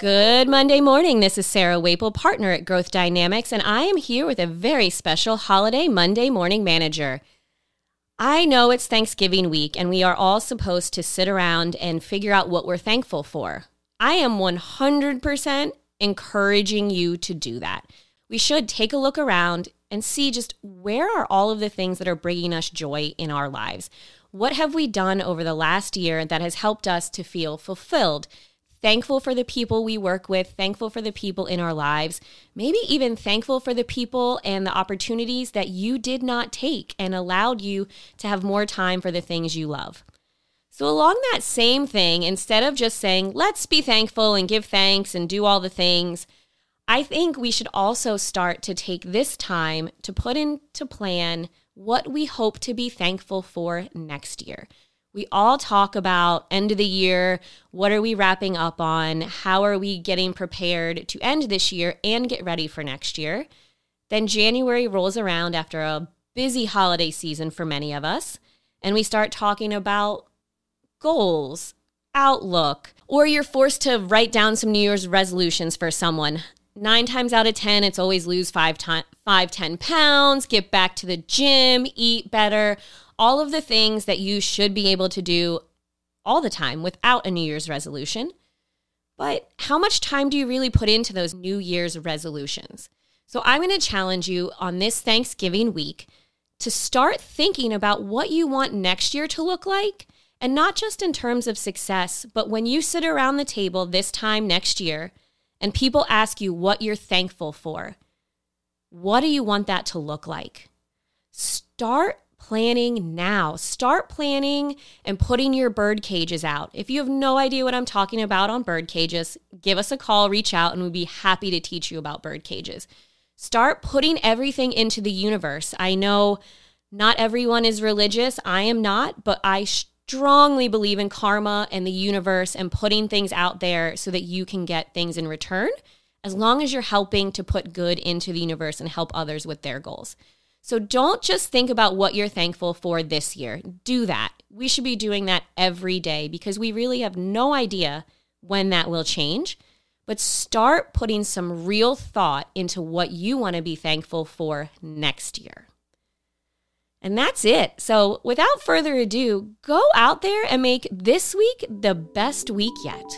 Good Monday morning. This is Sarah Waple, partner at Growth Dynamics, and I am here with a very special holiday Monday morning manager. I know it's Thanksgiving week, and we are all supposed to sit around and figure out what we're thankful for. I am 100% encouraging you to do that. We should take a look around and see just where are all of the things that are bringing us joy in our lives. What have we done over the last year that has helped us to feel fulfilled? Thankful for the people we work with, thankful for the people in our lives, maybe even thankful for the people and the opportunities that you did not take and allowed you to have more time for the things you love. So along that same thing, instead of just saying, let's be thankful and give thanks and do all the things, I think we should also start to take this time to put into plan what we hope to be thankful for next year. We all talk about end of the year, what are we wrapping up on, how are we getting prepared to end this year and get ready for next year. Then January rolls around after a busy holiday season for many of us, and we start talking about goals, outlook, or you're forced to write down some New Year's resolutions for someone. 9 times out of 10, it's always lose 5, 10 pounds, get back to the gym, eat better, all of the things that you should be able to do all the time without a New Year's resolution. But how much time do you really put into those New Year's resolutions? So I'm going to challenge you on this Thanksgiving week to start thinking about what you want next year to look like, and not just in terms of success, but when you sit around the table this time next year and people ask you what you're thankful for, what do you want that to look like? Start planning now. Start planning and putting your bird cages out. If you have no idea what I'm talking about on bird cages, give us a call, reach out, and we'd be happy to teach you about bird cages. Start putting everything into the universe. I know not everyone is religious. I am not, but I strongly believe in karma and the universe and putting things out there so that you can get things in return, as long as you're helping to put good into the universe and help others with their goals. So don't just think about what you're thankful for this year. Do that. We should be doing that every day because we really have no idea when that will change. But start putting some real thought into what you want to be thankful for next year. And that's it. So without further ado, go out there and make this week the best week yet.